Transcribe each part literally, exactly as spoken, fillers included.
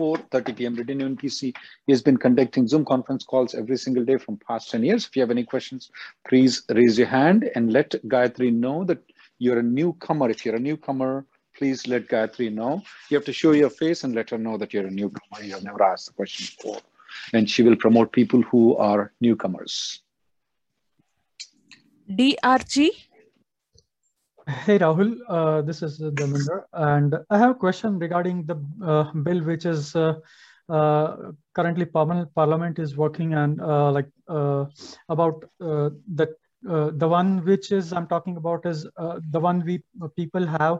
four thirty p.m. Reddy and Newman P C has been conducting Zoom conference calls every single day from past ten years. If you have any questions, please raise your hand and let Gayatri know that you're a newcomer. If you're a newcomer, please let Gayatri know. You have to show your face and let her know that you're a newcomer. You have never asked the question before. And she will promote people who are newcomers. D R G. Hey Rahul, uh, this is Daminder, and I have a question regarding the uh, bill which is uh, uh, currently parliament, parliament is working and uh, like uh, about uh, the uh, the one which is I'm talking about is uh, the one we people have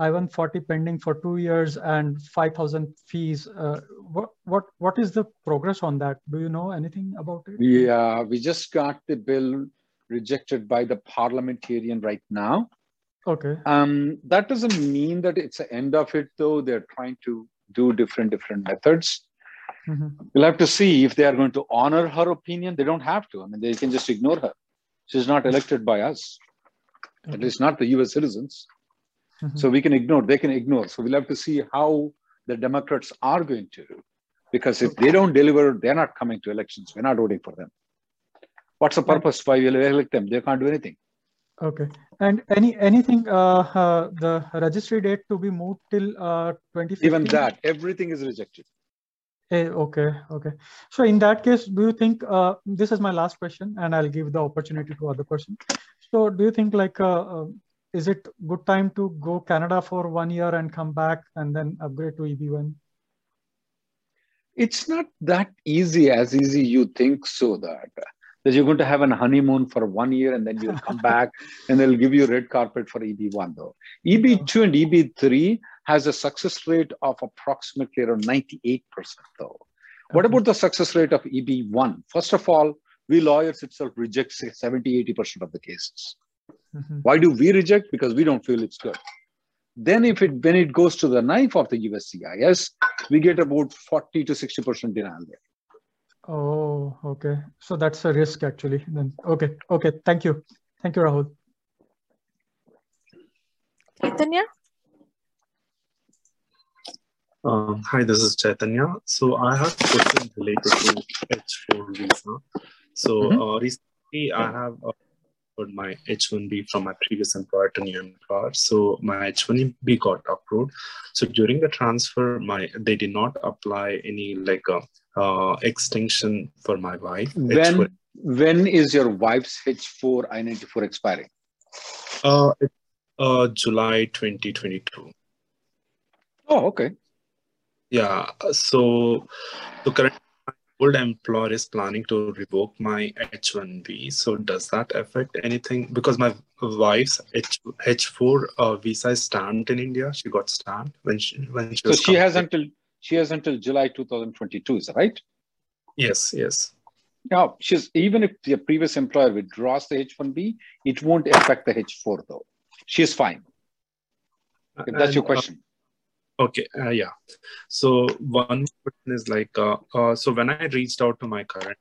I one forty pending for two years and five thousand fees. Uh, what what what is the progress on that? Do you know anything about it? Yeah, we just got the bill rejected by the parliamentarian right now. Okay. Um, that doesn't mean that it's the end of it, though. They're trying to do different, different methods. Mm-hmm. We'll have to see if they are going to honor her opinion. They don't have to. I mean, they can just ignore her. She's not elected by us, mm-hmm. at least not the U S citizens. Mm-hmm. So we can ignore. They can ignore. So we'll have to see how the Democrats are going to, because if they don't deliver, they're not coming to elections. We're not voting for them. What's the purpose? Why we elect them? They can't do anything. Okay. And any anything, uh, uh, the registry date to be moved till uh, twenty fifteen? Even that, everything is rejected. Hey, okay, okay. So in that case, do you think, uh, this is my last question and I'll give the opportunity to other person. So do you think like, uh, uh, is it good time to go Canada for one year and come back and then upgrade to E B one? It's not that easy, as easy you think so that. That you're going to have a honeymoon for one year and then you'll come back and they'll give you red carpet for E B one though. E B two and E B three has a success rate of approximately around ninety-eight percent though. Okay. What about the success rate of E B one? First of all, we lawyers itself reject seventy, eighty percent of the cases. Mm-hmm. Why do we reject? Because we don't feel it's good. Then if it when it goes to the knife of the U S C I S, we get about forty to sixty percent denial there. Oh, okay. So that's a risk actually. Then okay, okay. Thank you. Thank you, Rahul. Chaitanya? Uh, hi, this is Chaitanya. So I have a question related to H four visa. So mm-hmm. uh, recently I have offered my H one B from my previous employer to new employer. So my H one B got approved. So during the transfer, my they did not apply any like a Uh, extinction for my wife. When H four. When is your wife's H four I ninety-four expiring? Uh, uh, July twenty twenty-two. Oh, okay. Yeah. So, so currently, my old employer is planning to revoke my H one B. So, does that affect anything? Because my wife's H, H4 uh, visa is stamped in India. She got stamped when she when she. So was she has until. She has until July twenty twenty-two, is that right? Yes, yes. Now, she's even if the previous employer withdraws the H one B, it won't affect the H four though. She's fine. If that's and, your question. Uh, okay, uh, yeah. So one question is like, uh, uh, so when I reached out to my current,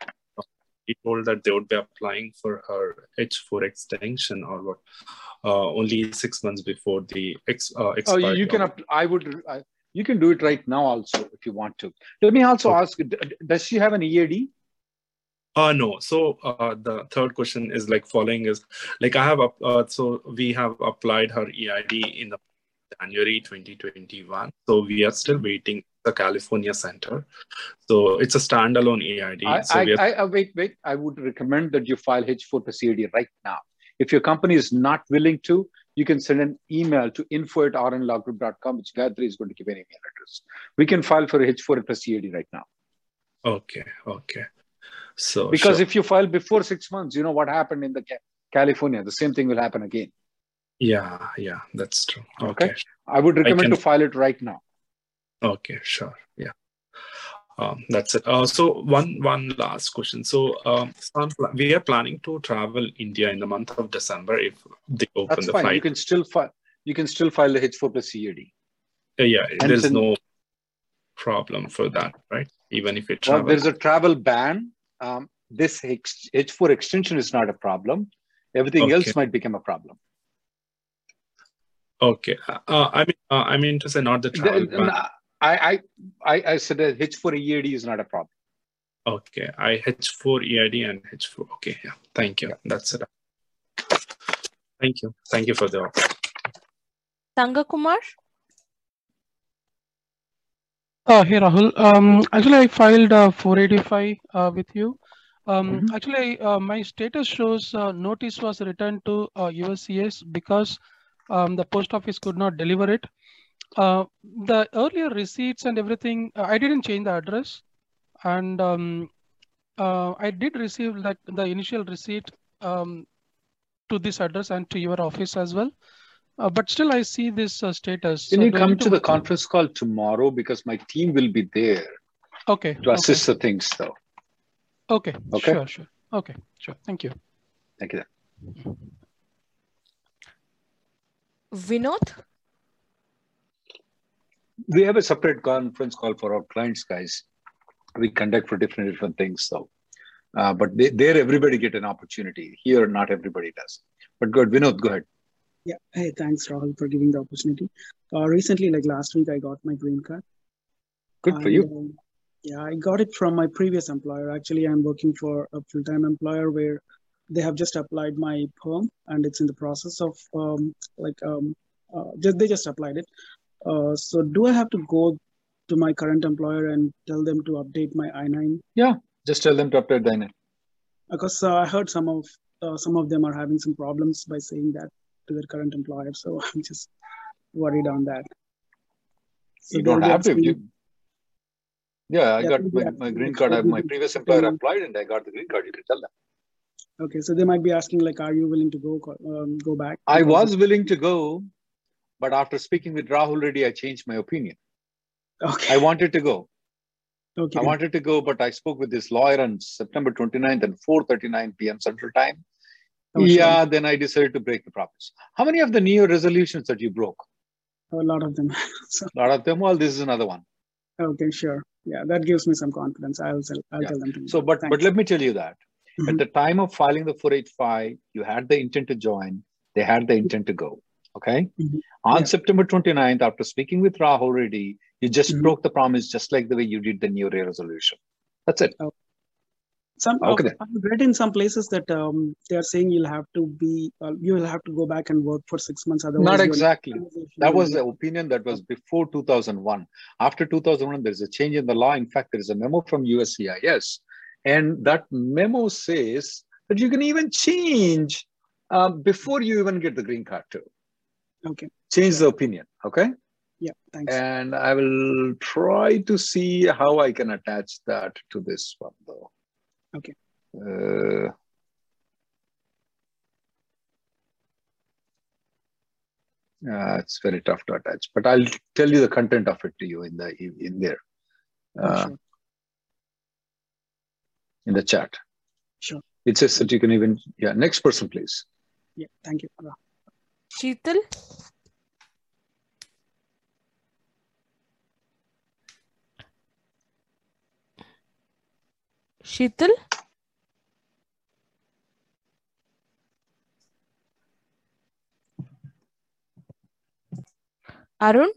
he told that they would be applying for her H four extension or what, uh, only six months before the ex, uh, expiry. Oh, you can, up, I would, I, You can do it right now also if you want to. Let me also ask, does she have an E A D? Uh, no. So uh, the third question is like following is, like I have, uh, so we have applied her E I D in the January twenty twenty-one. So we are still waiting the California Center. So it's a standalone E I D. I, so I, I, I, wait, wait. I would recommend that you file H four to C A D right now. If your company is not willing to, you can send an email to info at r n law group dot com, which Gayatri is going to give an email address. We can file for H four to C A D right now. Okay, okay. So because sure. if you file before six months, you know what happened in the California, the same thing will happen again. Yeah, yeah, that's true. Okay. okay. I would recommend I can... to file it right now. Okay, sure. Yeah. Um, that's it. Uh, so one one last question. So um, we are planning to travel India in the month of December if they open that's the fine. flight. You can still file. You can still file the H four plus C A D. Uh, yeah, and there's then... no problem for that, right? Even if it travels. Well, there's a travel ban. Um, this H four extension is not a problem. Everything okay. else might become a problem. Okay, uh, I mean, uh, I mean to say not the travel. The, ban. No, I, I, I said that H four E I D is not a problem. Okay, I H four E I D and H four. Okay, yeah, thank you. Yeah. That's it. Thank you. Thank you for the offer. Thanga Kumar. Uh, hey Rahul, um, actually I filed uh, four eighty-five uh, with you. Um, mm-hmm. Actually, uh, my status shows uh, notice was returned to uh, U S C I S because um, the post office could not deliver it. Uh, the earlier receipts and everything, uh, I didn't change the address, and um, uh, I did receive like the initial receipt um, to this address and to your office as well. Uh, but still, I see this uh, status. Can so you come to the conference call tomorrow? Because my team will be there okay. to assist okay. the things, though. Okay. okay. Sure, sure. Okay, sure. Thank you. Thank you. Vinod? We have a separate conference call for our clients, guys. We conduct for different different things, though. Uh, but they, there, everybody get an opportunity. Here, not everybody does. But good, Vinod, go ahead. Yeah. Hey, thanks, Rahul, for giving the opportunity. Uh, recently, like last week, I got my green card. Good for and, you. Um, yeah, I got it from my previous employer. Actually, I'm working for a full-time employer where they have just applied my perm, and it's in the process of um, like um, uh, just they just applied it. Uh, so, do I have to go to my current employer and tell them to update my I nine? Yeah, just tell them to update the I nine. Because uh, I heard some of uh, some of them are having some problems by saying that to their current employer, so I'm just worried on that. So you don't have to. You... Yeah, I yeah, got my, my green card. I, my previous employer applied, and I got the green card. You can tell them. Okay, so they might be asking, like, "Are you willing to go um, go back?" I was willing to go, but after speaking with Rahul Reddy, I changed my opinion. Okay. I wanted to go. Okay. I wanted to go, but I spoke with this lawyer on September twenty-ninth at four thirty-nine p m Central Time. Oh, yeah, sure. Then I decided to break the promise. How many of the New Year resolutions that you broke? A lot of them. so, a lot of them. Well, this is another one. Okay, sure. Yeah, that gives me some confidence. I'll, I'll yeah. tell them to me. So, but, but let me tell you that. Mm-hmm. At the time of filing the four eighty-five, you had the intent to join. They had the intent to go. Okay? Mm-hmm. On yeah. September twenty-ninth, after speaking with Rahul Reddy, you just mm-hmm. broke the promise just like the way you did the New Year resolution. That's it. Okay. Some, okay. uh, I've read in some places that um, they are saying you'll have to be, uh, you will have to go back and work for six months. Otherwise, not exactly. That was the opinion that was before two thousand one. After two thousand one, there's a change in the law. In fact, there is a memo from U S C I S, and that memo says that you can even change uh, before you even get the green card too. Okay. Change yeah. the opinion. Okay. Yeah. Thanks. And I will try to see how I can attach that to this one though. Okay. Uh, uh, it's very tough to attach, but I'll tell you the content of it to you in the in there, uh, sure. in the chat. Sure. It says that you can even yeah. Next person, please. Yeah. Thank you. Sheetal. Sheetal? Arun?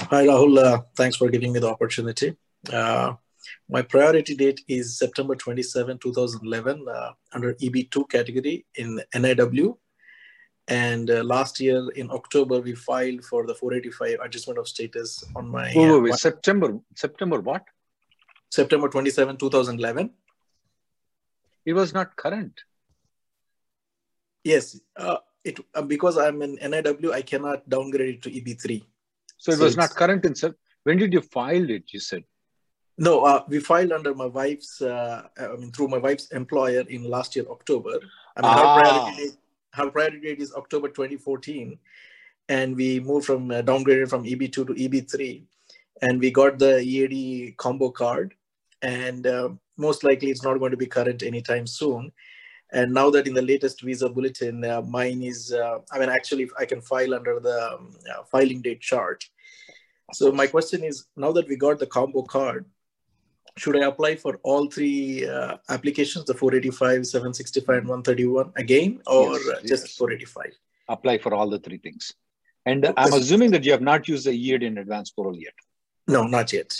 Hi Rahul, uh, thanks for giving me the opportunity. Uh, My priority date is September twenty-seventh, two thousand eleven, uh, under E B two category in N I W. And uh, last year in October, we filed for the four eighty-five adjustment of status on my... Oh, wait, wait. Uh, September, September what? September twenty-seventh, two thousand eleven. It was not current. Yes, uh, it uh, because I'm in N I W, I cannot downgrade it to E B three. So it so was not current in... When did you file it, you said? No, uh, we filed under my wife's, uh, I mean, through my wife's employer in last year, October. I mean, ah. her priority date, her priority date is October twenty fourteen. And we moved from, uh, downgraded from E B two to E B three. And we got the E A D combo card. And uh, most likely it's not going to be current anytime soon. And now that in the latest visa bulletin, uh, mine is, uh, I mean, actually I can file under the um, uh, filing date chart. So my question is, now that we got the combo card, should I apply for all three uh, applications, the four eighty-five, seven sixty-five, and one thirty-one again, or yes, yes. just four eighty-five? Apply for all the three things. And uh, I'm assuming that you have not used the E A D in advance parole yet. No, not yet.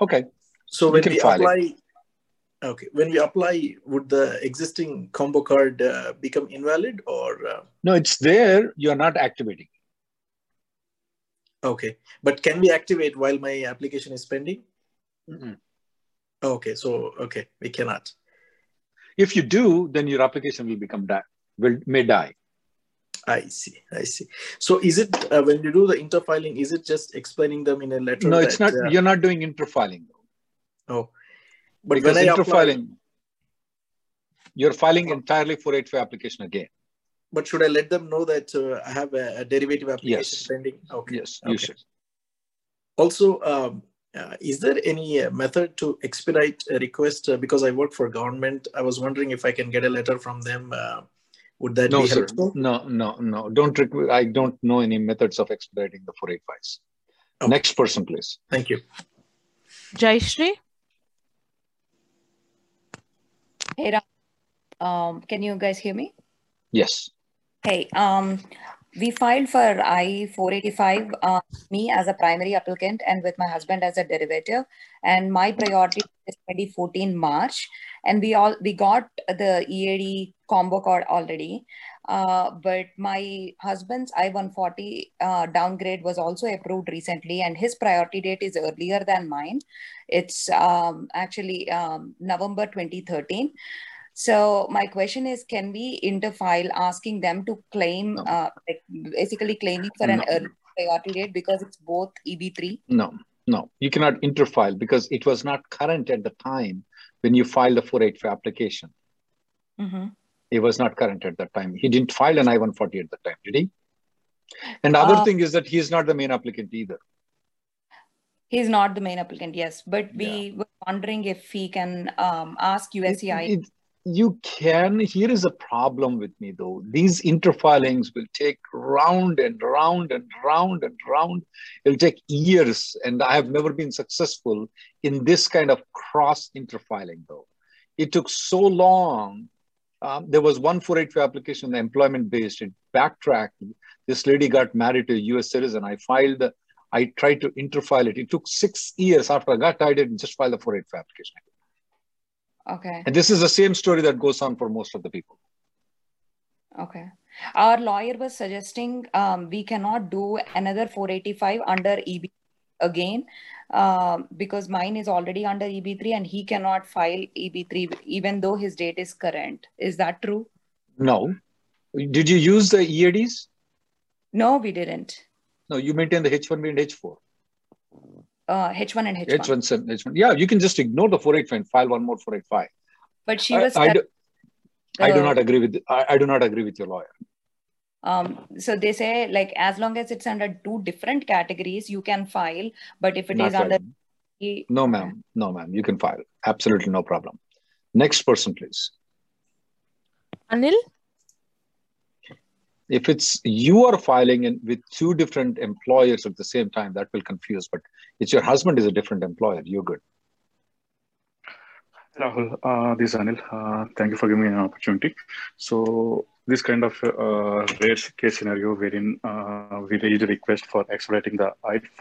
Okay. So when we apply, it. okay, when we apply, would the existing combo card uh, become invalid or? Uh... No, it's there. You are not activating. Okay, but can we activate while my application is pending? Mm-mm. Okay, so, okay, we cannot. If you do, then your application will become, die, will, may die. I see, I see. So is it, uh, when you do the interfiling, is it just explaining them in a letter? No, that, it's not, uh, you're not doing interfiling. Oh, but because when I interfiling, apply, you're filing oh. entirely four eighty-five application again. But should I let them know that uh, I have a, a derivative application yes. pending? Okay. Yes, you okay. should. Also, um, uh, is there any uh, method to expedite a request? Uh, because I work for government, I was wondering if I can get a letter from them. Uh, would that no, be helpful? Sir. No, no, no. Don't. I don't know any methods of expediting the four eighty-fives. Okay. Next person, please. Thank you. Jayshree? Hey, Ram. Um, can you guys hear me? Yes. Hey, um, we filed for I four eighty-five, uh, me as a primary applicant and with my husband as a derivative. And my priority is twenty fourteen March. And we all we got the E A D combo card already. Uh, but my husband's I one forty uh, downgrade was also approved recently. And his priority date is earlier than mine. It's um, actually um, November twenty thirteen. So my question is, can we interfile asking them to claim, no. uh, like basically claiming for no. an early priority date because it's both E B three? No, no, you cannot interfile because it was not current at the time when you filed the four eighty-five application. Mm-hmm. It was not current at that time. He didn't file an I one forty at that time, did he? And the other uh, thing is that he's not the main applicant either. He's not the main applicant, yes. But we yeah. were wondering if he can um, ask U S C I S. It, it, You can, here is a problem with me though. These interfilings will take round and round and round and round. It'll take years. And I have never been successful in this kind of cross interfiling though. It took so long. Um, there was one four eighty-five application, employment based, it backtracked. This lady got married to a U S citizen. I filed, the, I tried to interfile it. It took six years after I got tied in, just filed the four eighty-five application. Okay. And this is the same story that goes on for most of the people. Okay. Our lawyer was suggesting um, we cannot do another four eighty-five under E B again uh, because mine is already under E B three and he cannot file E B three even though his date is current. Is that true? No. Did you use the E A Ds? No, we didn't. No, you maintain the H one B and H four. Uh, H one and H one. H one, H one. Yeah, you can just ignore the four eighty-five and file one more four eighty-five. But she was. I, I, do, the, I do not agree with. I, I do not agree with your lawyer. Um. So they say like as long as it's under two different categories, you can file. But if it not is right. under. No, ma'am. No, ma'am. You can file. Absolutely no problem. Next person, please. Anil. If it's you are filing in with two different employers at the same time, that will confuse. But it's your husband is a different employer. You're good. Rahul, uh, this is Anil. Uh, thank you for giving me an opportunity. So this kind of uh, rare case scenario wherein uh, we raised a request for accelerating the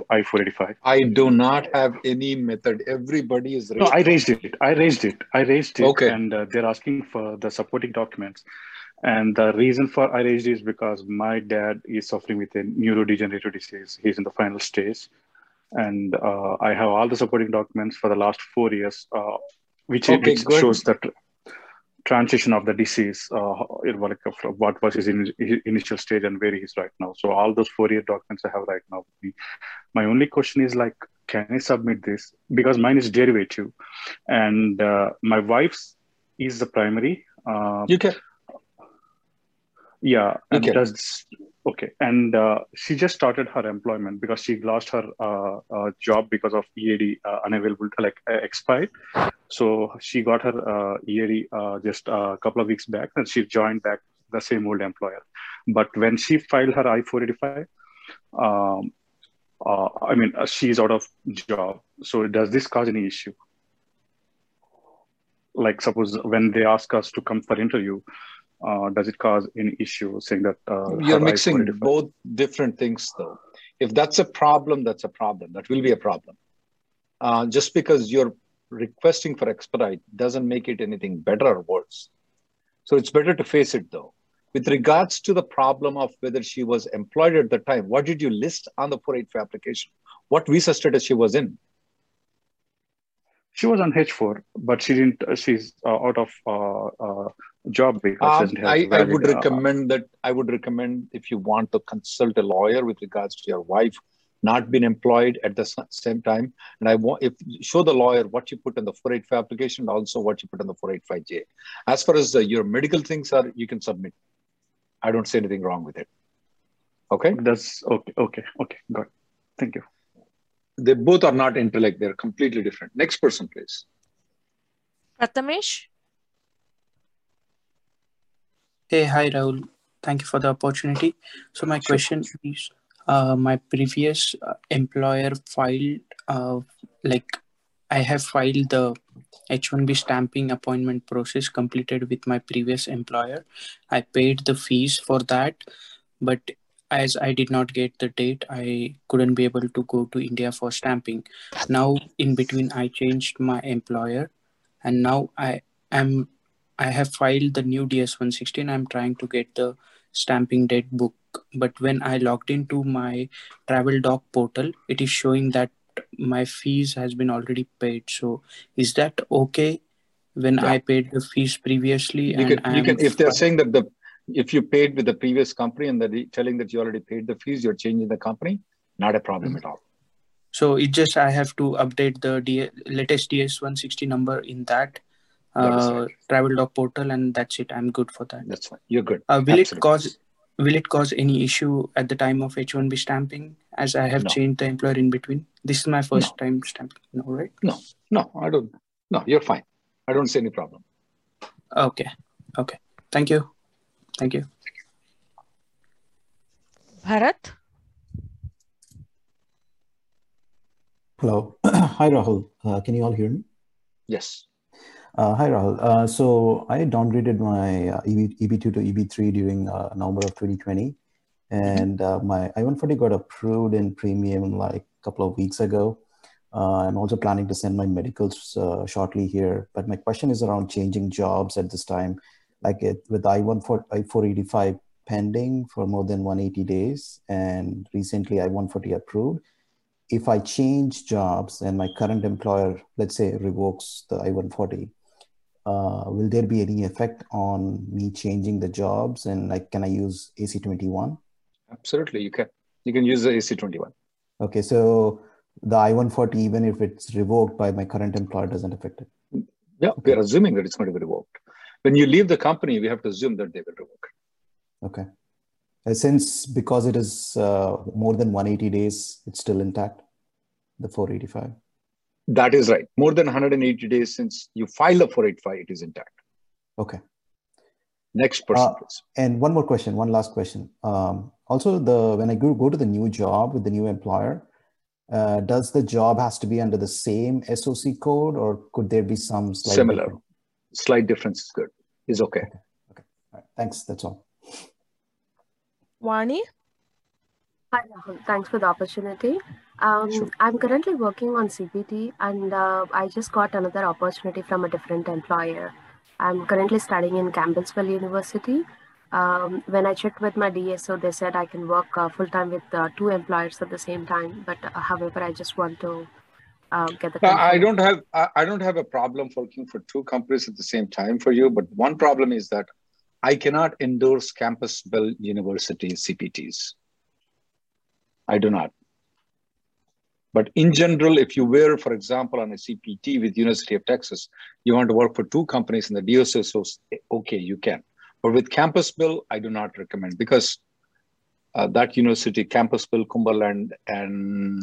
I four eighty-five. I do not have any method. Everybody is raised. No, I raised it. I raised it. I raised it. Okay. And uh, they're asking for the supporting documents. And the reason for I raised it is because my dad is suffering with a neurodegenerative disease. He's in the final stage. And uh, I have all the supporting documents for the last four years, uh, which, okay, which shows that transition of the disease, uh, what was his, in, his initial stage and where he is right now. So all those four year documents I have right now. My only question is like, can I submit this? Because mine is derivative, and uh, my wife's is the primary. Uh, you can. Yeah. And okay. Does, okay. And uh, she just started her employment because she lost her uh, uh, job because of E A D uh, unavailable, like uh, expired. So she got her uh, E A D uh, just a couple of weeks back, and she joined back the same old employer. But when she filed her I four eighty-five, um, uh, I mean, uh, she's out of job. So does this cause any issue? Like suppose when they ask us to come for interview, Uh, does it cause any issue saying that? Uh, You're mixing both different things though. If that's a problem, that's a problem. That will be a problem. Uh, just because you're requesting for expedite doesn't make it anything better or worse. So it's better to face it though. With regards to the problem of whether she was employed at the time, what did you list on the four eighty-five application? What visa status she was in? She was on H four, but she didn't, she's uh, out of uh, uh, job. Because um, I, I would uh, recommend that, I would recommend if you want to consult a lawyer with regards to your wife not being employed at the same time. And I want, if show the lawyer what you put in the four eighty-five application, also what you put in the four eighty-five J. As far as the, your medical things are, you can submit. I don't see anything wrong with it. Okay? That's okay, okay, okay, got it. Thank you. They both are not intellect. They're completely different. Next person, please. Pratamesh. Hey, hi, Rahul. Thank you for the opportunity. So my question is, uh, my previous employer filed, uh, like I have filed the H one B stamping appointment process completed with my previous employer. I paid the fees for that, but as I did not get the date, I couldn't be able to go to India for stamping. Now, in between, I changed my employer, and now I am I have filed the new D S one sixteen. I'm trying to get the stamping date book. But when I logged into my travel doc portal, it is showing that my fees has been already paid. So is that okay when yeah. I paid the fees previously? You and can, you can, if they're saying that the If you paid with the previous company and they're telling that you already paid the fees, you're changing the company, not a problem at all. So it just, I have to update the D latest D S one sixty number in that uh, travel doc portal, and that's it. I'm good for that. That's fine. You're good. Uh, will Absolutely. it cause Will it cause any issue at the time of H one B stamping as I have no. changed the employer in between? This is my first no. time stamping. No, right? No, no, I don't. No, you're fine. I don't see any problem. Okay. Okay. Thank you. Thank you. Bharat. Hello. Hi, Rahul. Uh, can you all hear me? Yes. Uh, hi, Rahul. Uh, so I downgraded my uh, E B two to E B three during uh, November of twenty twenty. And uh, my I one forty got approved in premium like a couple of weeks ago. Uh, I'm also planning to send my medicals uh, shortly here. But my question is around changing jobs at this time. Like it with I four eighty-five pending for more than one hundred eighty days, and recently I one forty approved. If I change jobs and my current employer, let's say, revokes the I one forty, uh, will there be any effect on me changing the jobs? And like, can I use A C twenty-one? Absolutely, you can. You can use the A C twenty-one. Okay, so the I one forty, even if it's revoked by my current employer, doesn't affect it. Yeah, we are assuming that it's going to be revoked. When you leave the company, we have to assume that they will revoke it. Okay. And since, because it is uh, more than one hundred eighty days, it's still intact, the four eighty-five. That is right. More than one hundred eighty days since you filed a four eighty-five, it is intact. Okay. Next person, uh, please. And one more question, one last question. Um, also, the when I go, go to the new job with the new employer, uh, does the job has to be under the same S O C code, or could there be some slight similar? Difference? Slight difference is good, is okay. Okay, okay. All right. Thanks, that's all. Wani? Hi, Rahul. Thanks for the opportunity. Um, sure. I'm currently working on C P T, and uh, I just got another opportunity from a different employer. I'm currently studying in Campbellsville University. Um, when I checked with my D S O, they said I can work uh, full-time with uh, two employers at the same time. But uh, however, I just want to uh, get the... I don't have I don't have a problem working for two companies at the same time for you. But one problem is that I cannot endorse Campbellsville University C P Ts. I do not. But in general, if you were, for example, on a C P T with University of Texas, you want to work for two companies and the D S O says, okay, you can. But with Campbellsville, I do not recommend because uh, that university, Campbellsville, Cumberland, and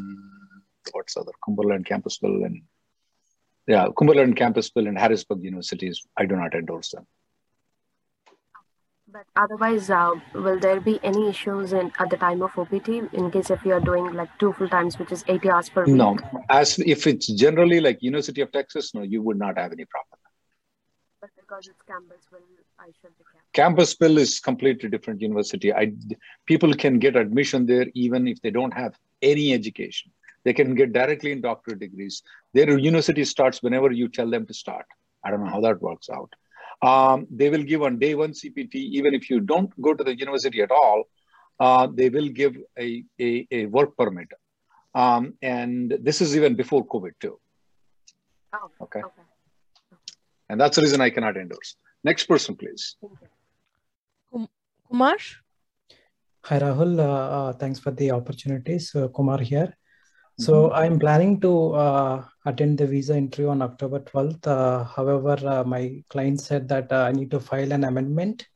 what's other? Cumberland, Campbellsville, and yeah, Cumberland, Campbellsville, and Harrisburg universities, I do not endorse them. But otherwise, uh, will there be any issues in at the time of O P T in case if you are doing like two full times, which is eighty hours per week? No, as if it's generally like University of Texas, no, you would not have any problem. But because it's Campbellsville, I should be careful. Campbellsville is completely different university. I people can get admission there even if they don't have any education. They can get directly in doctorate degrees. Their university starts whenever you tell them to start. I don't know how that works out. Um, they will give on day one C P T, even if you don't go to the university at all, uh, they will give a, a, a work permit. Um, and this is even before COVID too. Oh, okay. okay. And that's the reason I cannot endorse. Next person, please. Kumar? Hi, Rahul. Uh, uh, thanks for the opportunity. So Kumar here. So I'm planning to uh, attend the visa interview on October twelfth. Uh, however, uh, my client said that uh, I need to file an amendment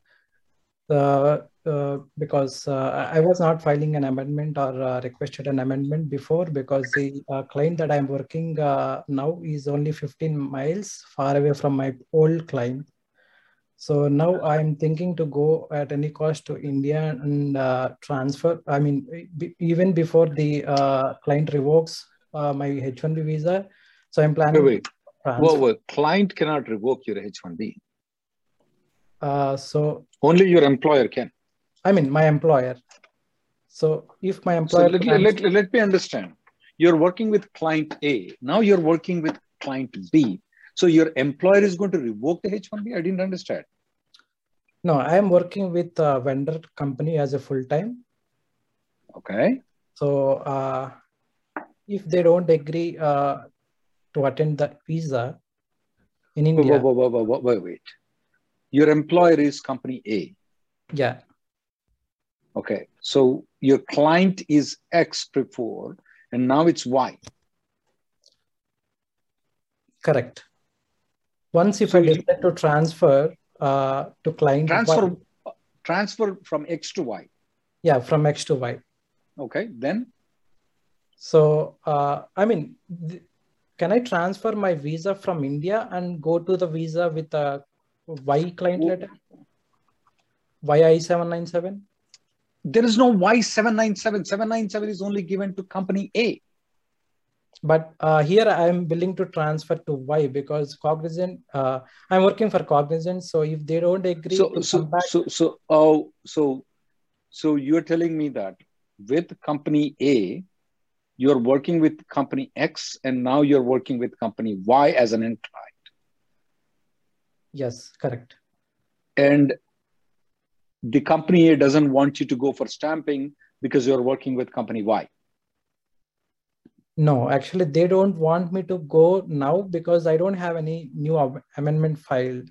uh, uh, because uh, I was not filing an amendment or uh, requested an amendment before because the uh, client that I'm working uh, now is only fifteen miles far away from my old client. So now I'm thinking to go at any cost to India and uh, transfer. I mean, b even before the uh, client revokes uh, my H one B visa. So I'm planning. Wait, wait. Whoa, whoa. Client cannot revoke your H one B. Uh, so only your employer can. I mean, my employer. So if my employer. So let, plans... let, let, let me understand. You're working with client A. Now you're working with client B. So your employer is going to revoke the H one B? I didn't understand. No, I am working with a vendor company as a full-time. Okay. So uh, if they don't agree uh, to attend the visa in India. Wait, wait, wait, wait, wait, wait. Your employer is company A. Yeah. Okay. So your client is X before and now it's Y. Correct. Once if so I decide to transfer uh, to client... Transfer, y, transfer from X to Y. Yeah, from X to Y. Okay, then? So, uh, I mean, can I transfer my visa from India and go to the visa with a Y client letter? Y I seven ninety-seven? There is no Y seven ninety-seven. seven ninety-seven is only given to company A. But uh, here I am willing to transfer to Y because Cognizant, uh, I'm working for Cognizant. So if they don't agree, so so, back... so so oh so so you're telling me that with company A, you're working with company X, and now you're working with company Y as an end client. Yes, correct. And the company A doesn't want you to go for stamping because you're working with company Y. No, actually, they don't want me to go now because I don't have any new amendment filed.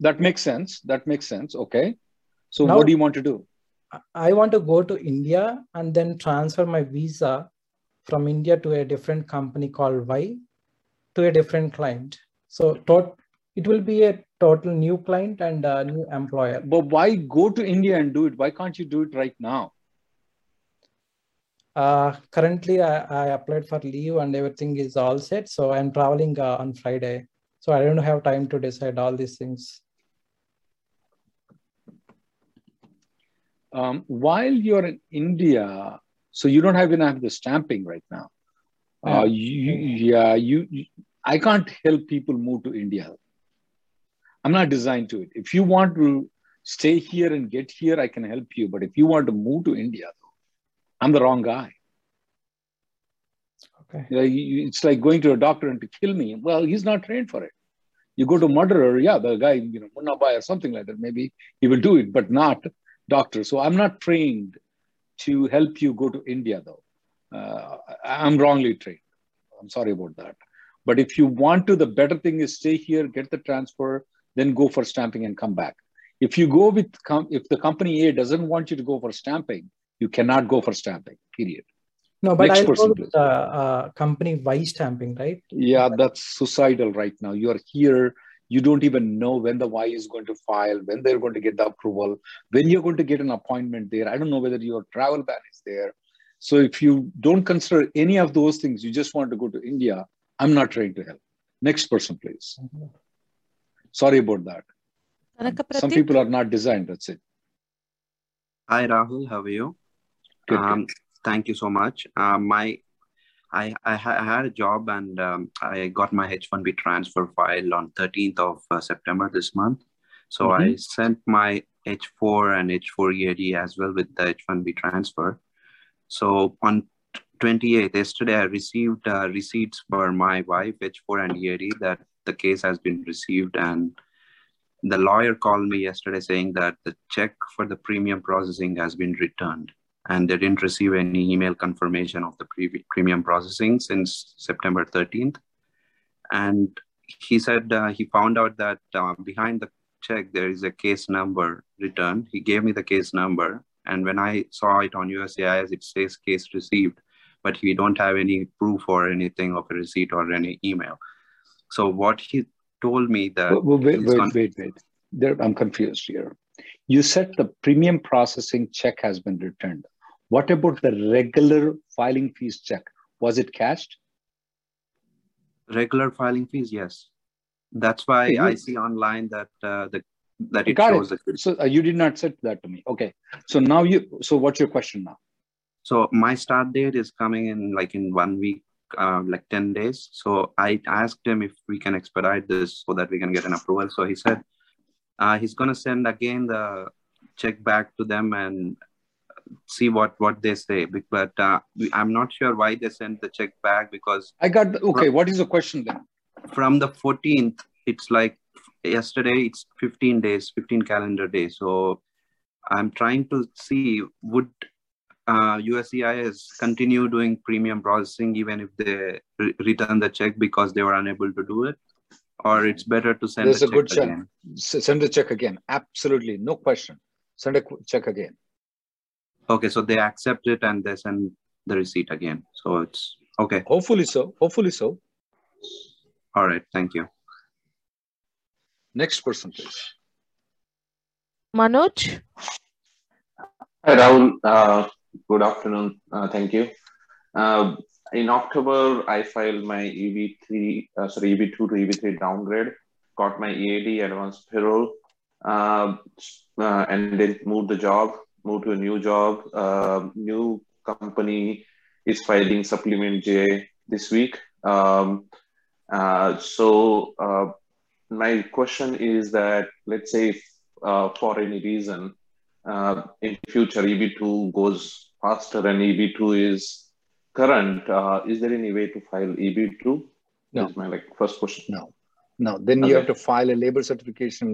That makes sense. That makes sense. Okay. So now, what do you want to do? I want to go to India and then transfer my visa from India to a different company called Y to a different client. So tot it will be a total new client and a new employer. But why go to India and do it? Why can't you do it right now? Uh, currently, I, I applied for leave and everything is all set. So I'm traveling uh, on Friday. So I don't have time to decide all these things. Um, while you're in India, so you don't have enough of the stamping right now. Uh, you, yeah, you, you. I can't help people move to India. I'm not designed to it. If you want to stay here and get here, I can help you. But if you want to move to India, I'm the wrong guy. Okay. You know, you, it's like going to a doctor and to kill me. Well, he's not trained for it. You go to murderer, yeah, the guy, you know, Munnabai or something like that, maybe he will do it, but not doctor. So I'm not trained to help you go to India, though. Uh, I'm wrongly trained. I'm sorry about that. But if you want to, the better thing is stay here, get the transfer, then go for stamping and come back. If you go with, com if the company A doesn't want you to go for stamping, you cannot go for stamping, period. No, but I'll go with, uh, uh, company Y stamping, right? Yeah, that's suicidal right now. You are here. You don't even know when the Y is going to file, when they're going to get the approval, when you're going to get an appointment there. I don't know whether your travel ban is there. So if you don't consider any of those things, you just want to go to India, I'm not trying to help. Next person, please. Mm-hmm. Sorry about that. Some people are not designed, that's it. Hi, Rahul, how are you? Good, um, good. Thank you so much. Uh, my, I, I, I had a job and um, I got my H one B transfer file on thirteenth of September this month. So mm-hmm. I sent my H four and H four E A D as well with the H one B transfer. So on twenty-eighth, yesterday, I received uh, receipts for my wife, H four and E A D, that the case has been received. And the lawyer called me yesterday saying that the check for the premium processing has been returned. And they didn't receive any email confirmation of the pre premium processing since September thirteenth. And he said uh, he found out that uh, behind the check, there is a case number returned. He gave me the case number. And when I saw it on U S C I S, it says case received, but we don't have any proof or anything of a receipt or any email. So what he told me that... Wait, wait, wait, wait, wait. There, I'm confused here. You said the premium processing check has been returned. What about the regular filing fees check? Was it cashed? Regular filing fees, yes. That's why it I is. see online that uh, the that it Got shows. It. The so uh, you did not say that to me. Okay. So now you. So what's your question now? So my start date is coming in like in one week, uh, like ten days. So I asked him if we can expedite this so that we can get an approval. So he said uh, he's going to send again the check back to them and see what what they say. But uh, I'm not sure why they sent the check back because I got the, okay. From, what is the question then? From the fourteenth, it's like yesterday. It's fifteen days, fifteen calendar days. So I'm trying to see would. Uh, U S C I S continue doing premium processing even if they re return the check because they were unable to do it, or it's better to send There's the a check good check. Again. Send the check again. Absolutely, no question. Send a check again. Okay, so they accept it and they send the receipt again. So it's okay. Hopefully so. Hopefully so. All right. Thank you. Next person, please. Manoj. Hi, Rahul. Uh, Good afternoon. Uh, thank you. Uh, in October, I filed my E B three, uh, sorry, E B two to E B three downgrade, got my E A D, advanced payroll, uh, uh, and then moved the job, moved to a new job. Uh, new company is filing supplement J this week. Um, uh, so uh, my question is that, let's say if, uh, for any reason, Uh, in future, E B two goes faster and E B two is current. Uh, is there any way to file E B two? No. That's my like, first question. No, no. Then okay. You have to file a labor certification.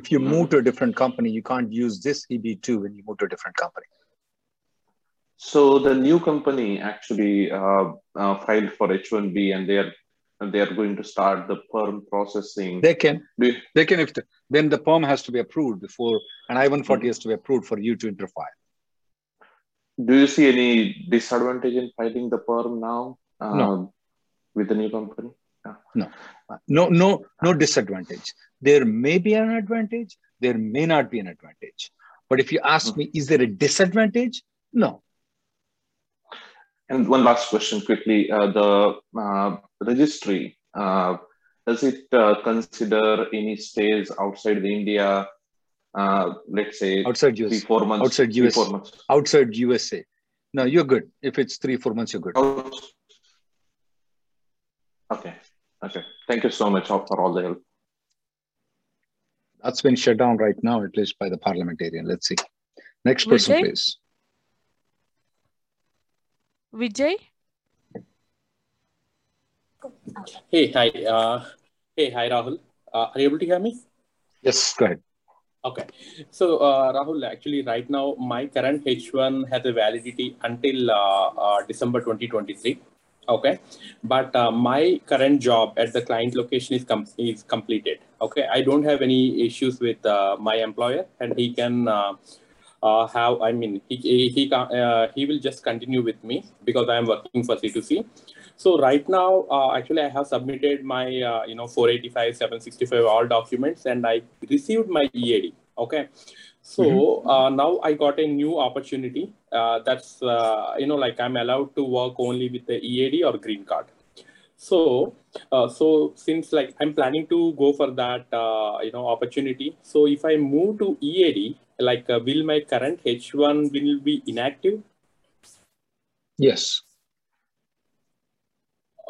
If you move to a different company, you can't use this E B two when you move to a different company. So the new company actually uh, uh, filed for H one B and they are they are going to start the perm processing. They can. They can if the, then the perm has to be approved before, and I one forty has to be approved for you to interfile. Do you see any disadvantage in filing the perm now um, no. with the new company? No. no, no, no, no disadvantage. There may be an advantage. There may not be an advantage. But if you ask me, is there a disadvantage? No. And one last question quickly. Uh, the uh, registry, uh, does it uh, consider any stays outside the India, uh, let's say outside U S A, three, four months, outside U S A, three, four months. Outside U S A? No, you're good. If it's three, four months, you're good. Okay. Okay. Thank you so much for all the help. That's been shut down right now, at least by the parliamentarian. Let's see. Next person, Vijay? Please. Vijay? Hey, hi. Uh, hey, hi, Rahul. Uh, are you able to hear me? Yes, go ahead. Okay. So, uh, Rahul, actually, right now, my current H one has a validity until uh, uh, December twenty twenty-three. Okay. But uh, my current job at the client location is, com is completed. Okay. I don't have any issues with uh, my employer, and he can uh, uh, have, I mean, he, he, he, uh, he will just continue with me because I am working for C two C. So right now, uh, actually, I have submitted my, uh, you know, four eighty-five, seven sixty-five, all documents, and I received my E A D. Okay. So mm-hmm. uh, now I got a new opportunity. Uh, that's, uh, you know, like I'm allowed to work only with the E A D or green card. So, uh, so since like I'm planning to go for that, uh, you know, opportunity. So if I move to E A D, like uh, will my current H one will be inactive? Yes.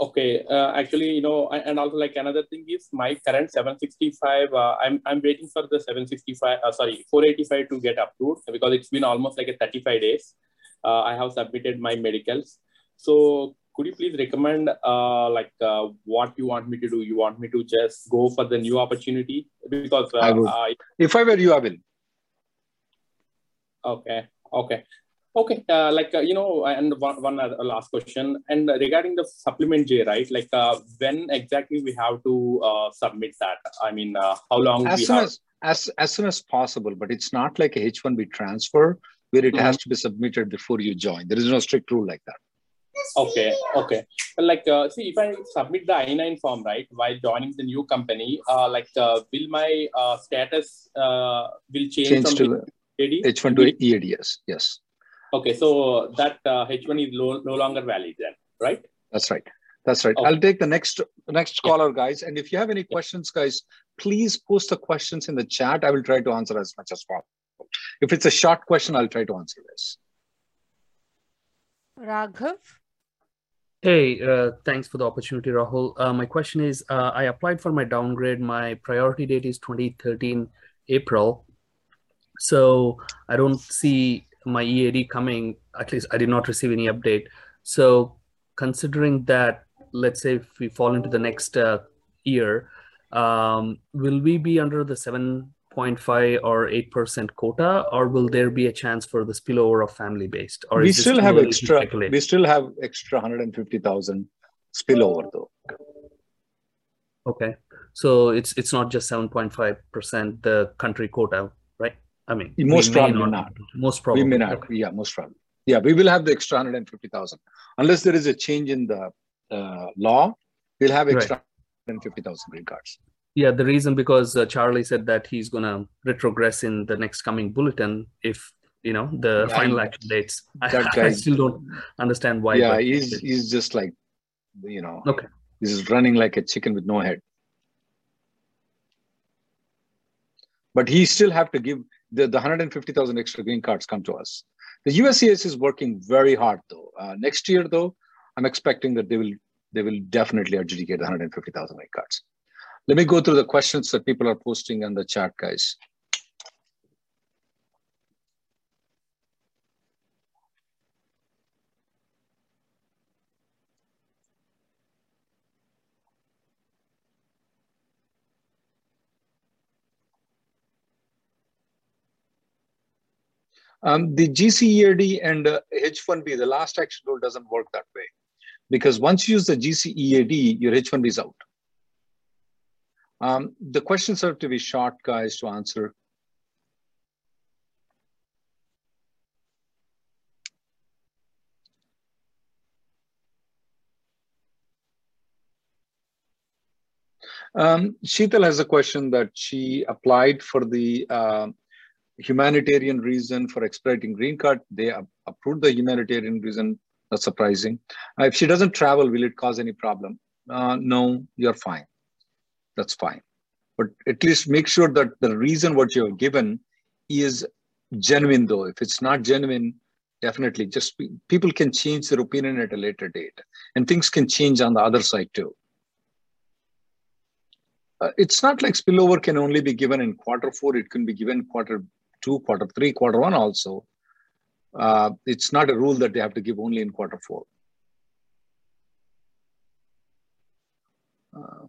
Okay, uh, actually, you know, and also like another thing is my current seven sixty-five, uh, I'm, I'm waiting for the seven sixty-five, uh, sorry, four eighty-five to get approved because it's been almost like a thirty-five days. Uh, I have submitted my medicals. So could you please recommend uh, like uh, what you want me to do? You want me to just go for the new opportunity? Because uh, I would. Uh, if I were you, I will. Okay, okay. Okay, uh, like, uh, you know, and one, one other last question. And regarding the supplement J, right? Like, uh, when exactly we have to uh, submit that? I mean, uh, how long as we soon have? As, as, as soon as possible, but it's not like a H one B transfer where it mm-hmm. has to be submitted before you join. There is no strict rule like that. Okay, okay. Like, uh, see, if I submit the I nine form, right, while joining the new company, uh, like, uh, will my uh, status uh, will change, change from to E A D? H one to E A D, yes, yes. Okay, so that uh, H one is lo no longer valid then, right? That's right. That's right. Okay. I'll take the next next yeah. caller, guys. And if you have any yeah. questions, guys, please post the questions in the chat. I will try to answer as much as possible. If it's a short question, I'll try to answer this. Raghav? Hey, uh, thanks for the opportunity, Rahul. Uh, my question is, uh, I applied for my downgrade. My priority date is twenty thirteen, April. So I don't see my E A D coming, at least I did not receive any update. So considering that, let's say if we fall into the next uh, year, um, will we be under the seven point five or eight percent quota, or will there be a chance for the spillover of family based? Or we still have extra, we still have extra one hundred fifty thousand spillover though. Okay. So it's, it's not just seven point five percent the country quota, right? I mean, most probably not, not. Most probably, we may not. Okay. Yeah, most probably. Yeah, we will have the extra hundred and fifty thousand, unless there is a change in the uh, law. We'll have extra right. hundred and fifty thousand green cards. Yeah, the reason because uh, Charlie said that he's gonna retrogress in the next coming bulletin if you know the yeah, final action dates. That I, guy, I still don't understand why. Yeah, he's he's just like, you know, okay, he's running like a chicken with no head. But he still have to give. The, the one hundred fifty thousand extra green cards come to us. The U S C I S is working very hard though. Uh, next year though, I'm expecting that they will they will definitely adjudicate the one hundred fifty thousand green cards. Let me go through the questions that people are posting on the chat, guys. Um, the G C E A D and uh, H one B, the last action rule doesn't work that way, because once you use the G C E A D, your H one B is out. Um, the questions have to be short, guys, to answer. Um, Sheetal has a question that she applied for the uh, humanitarian reason for expediting green card. They approved the humanitarian reason. That's surprising. Uh, if she doesn't travel, will it cause any problem? Uh, no, you're fine. That's fine. But at least make sure that the reason what you're given is genuine though. If it's not genuine, definitely just be, people can change their opinion at a later date, and things can change on the other side too. uh, it's not like spillover can only be given in quarter four. It can be given quarter two, quarter three, quarter one also. Uh, it's not a rule that they have to give only in quarter four. Uh,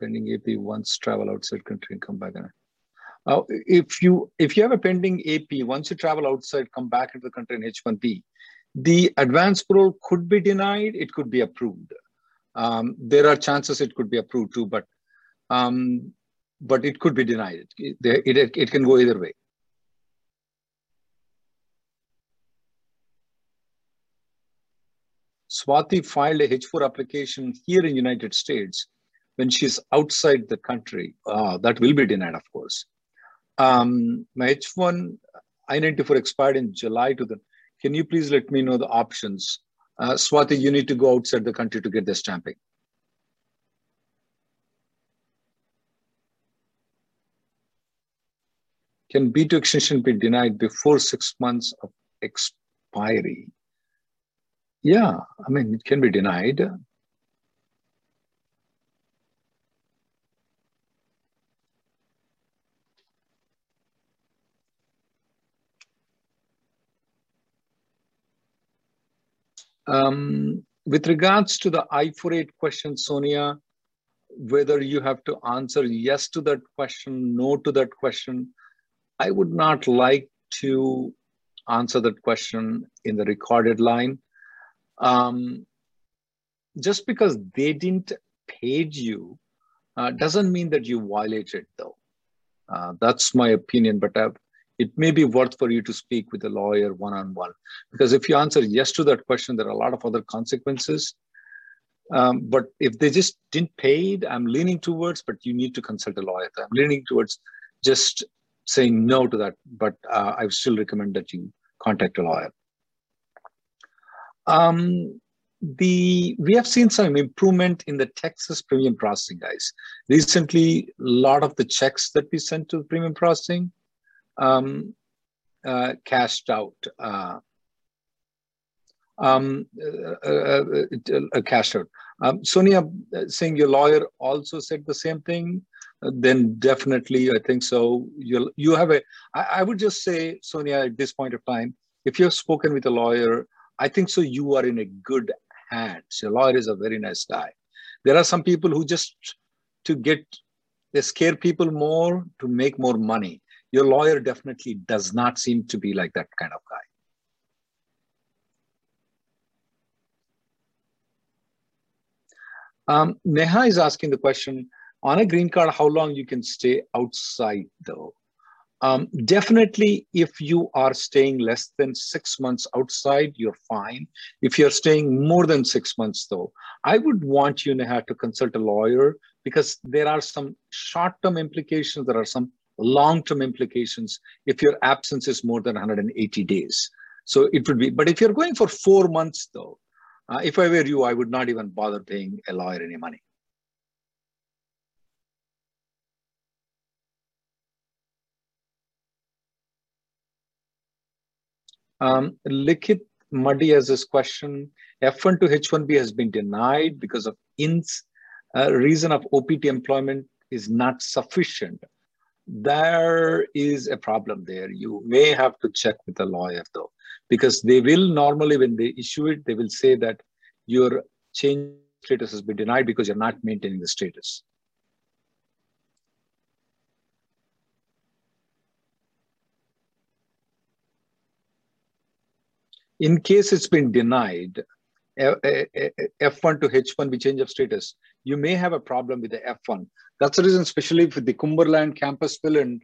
pending A P once travel outside country and come back. Uh, if you if you have a pending A P, once you travel outside, come back into the country in H one B, the advance parole could be denied. It could be approved. Um, there are chances it could be approved too, but um, but it could be denied. It, it, it can go either way. Swati filed a H four application here in the United States when she's outside the country. Uh, that will be denied, of course. Um, my H one I ninety-four expired in July. To the, can you please let me know the options? Uh, Swati, you need to go outside the country to get the stamping. Can B two extension be denied before six months of expiry? Yeah, I mean, it can be denied. Um, with regards to the I forty-eight question, Sonia, whether you have to answer yes to that question, no to that question, I would not like to answer that question in the recorded line. Um, just because they didn't page you uh, doesn't mean that you violated, though. Uh, that's my opinion, but I've, it may be worth for you to speak with a lawyer one-on-one, because if you answer yes to that question, there are a lot of other consequences. Um, but if they just didn't pay it, I'm leaning towards, but you need to consult a lawyer. I'm leaning towards just saying no to that, but uh, I still recommend that you contact a lawyer. Um, the, we have seen some improvement in the Texas premium processing, guys. Recently, a lot of the checks that we sent to the premium processing um, uh, cashed out, uh, um, uh, uh, uh, uh, cashed out. Um, Sonia, saying your lawyer also said the same thing, uh, then definitely I think so. You'll, you have a, I, I would just say, Sonia, at this point of time, if you've spoken with a lawyer, I think so you are in a good hands. Your lawyer is a very nice guy. There are some people who just to get, they scare people more to make more money. Your lawyer definitely does not seem to be like that kind of guy. Um, Neha is asking the question, on a green card, how long you can stay outside though? Um, definitely, if you are staying less than six months outside, you're fine. If you're staying more than six months, though, I would want you, Neha, to consult a lawyer, because there are some short-term implications, there are some long-term implications if your absence is more than one hundred eighty days. So it would be, but if you're going for four months, though, uh, if I were you, I would not even bother paying a lawyer any money. Um, Likith Muddy has this question, F one to H one B has been denied because of I N S, uh, reason of O P T employment is not sufficient. There is a problem there. You may have to check with a lawyer though, because they will normally, when they issue it, they will say that your change status has been denied because you're not maintaining the status. In case it's been denied, F one to H one B change of status, you may have a problem with the F one. That's the reason, especially for the Cumberland, Campbellsville, and,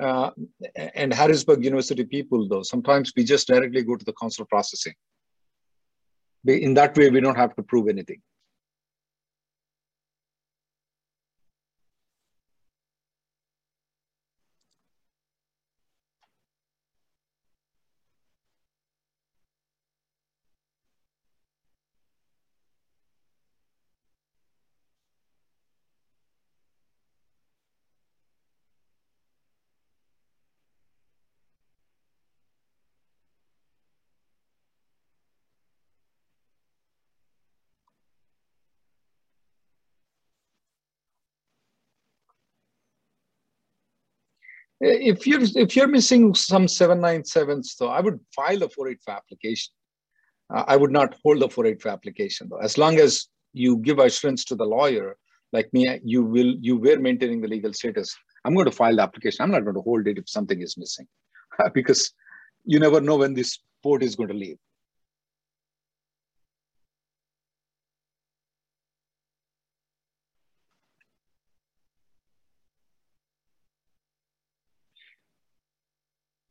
uh, and Harrisburg University people, though. Sometimes we just directly go to the consular processing. In that way, we don't have to prove anything. If you're, if you're missing some seven ninety-sevens, though, I would file a four eighty-five application. Uh, I would not hold a four eighty-five application, though. As long as you give assurance to the lawyer, like me, you will, you were maintaining the legal status. I'm going to file the application. I'm not going to hold it if something is missing, because you never know when this port is going to leave.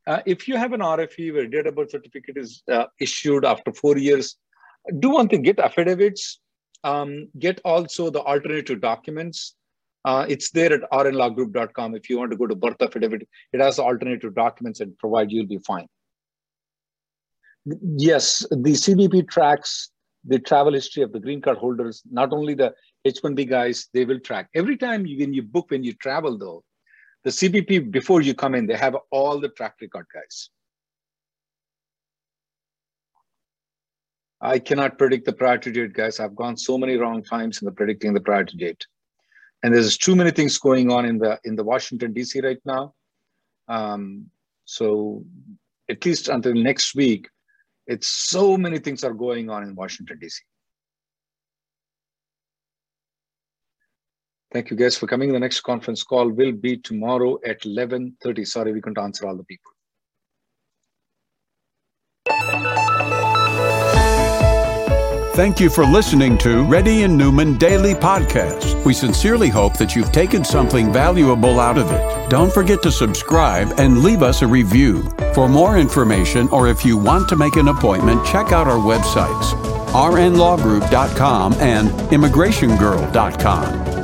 Uh, if you have an R F E where date of birth certificate is uh, issued after four years, do one thing, get affidavits, um, get also the alternative documents. Uh, it's there at r n law group dot com. If you want to go to birth affidavit, it has alternative documents and provide, you'll be fine. Yes, the C B P tracks the travel history of the green card holders, not only the H one B guys, they will track. Every time you, when you book, when you travel though, the C B P, before you come in, they have all the track record guys. I cannot predict the priority date, guys. I've gone so many wrong times in the predicting the priority date. And there's too many things going on in the in the Washington, D C right now. Um, so at least until next week, it's so many things are going on in Washington, D C. Thank you guys for coming. The next conference call will be tomorrow at eleven thirty. Sorry, we couldn't answer all the people. Thank you for listening to Reddy and Newman Daily Podcast. We sincerely hope that you've taken something valuable out of it. Don't forget to subscribe and leave us a review. For more information, or if you want to make an appointment, check out our websites, r n law group dot com and immigration girl dot com.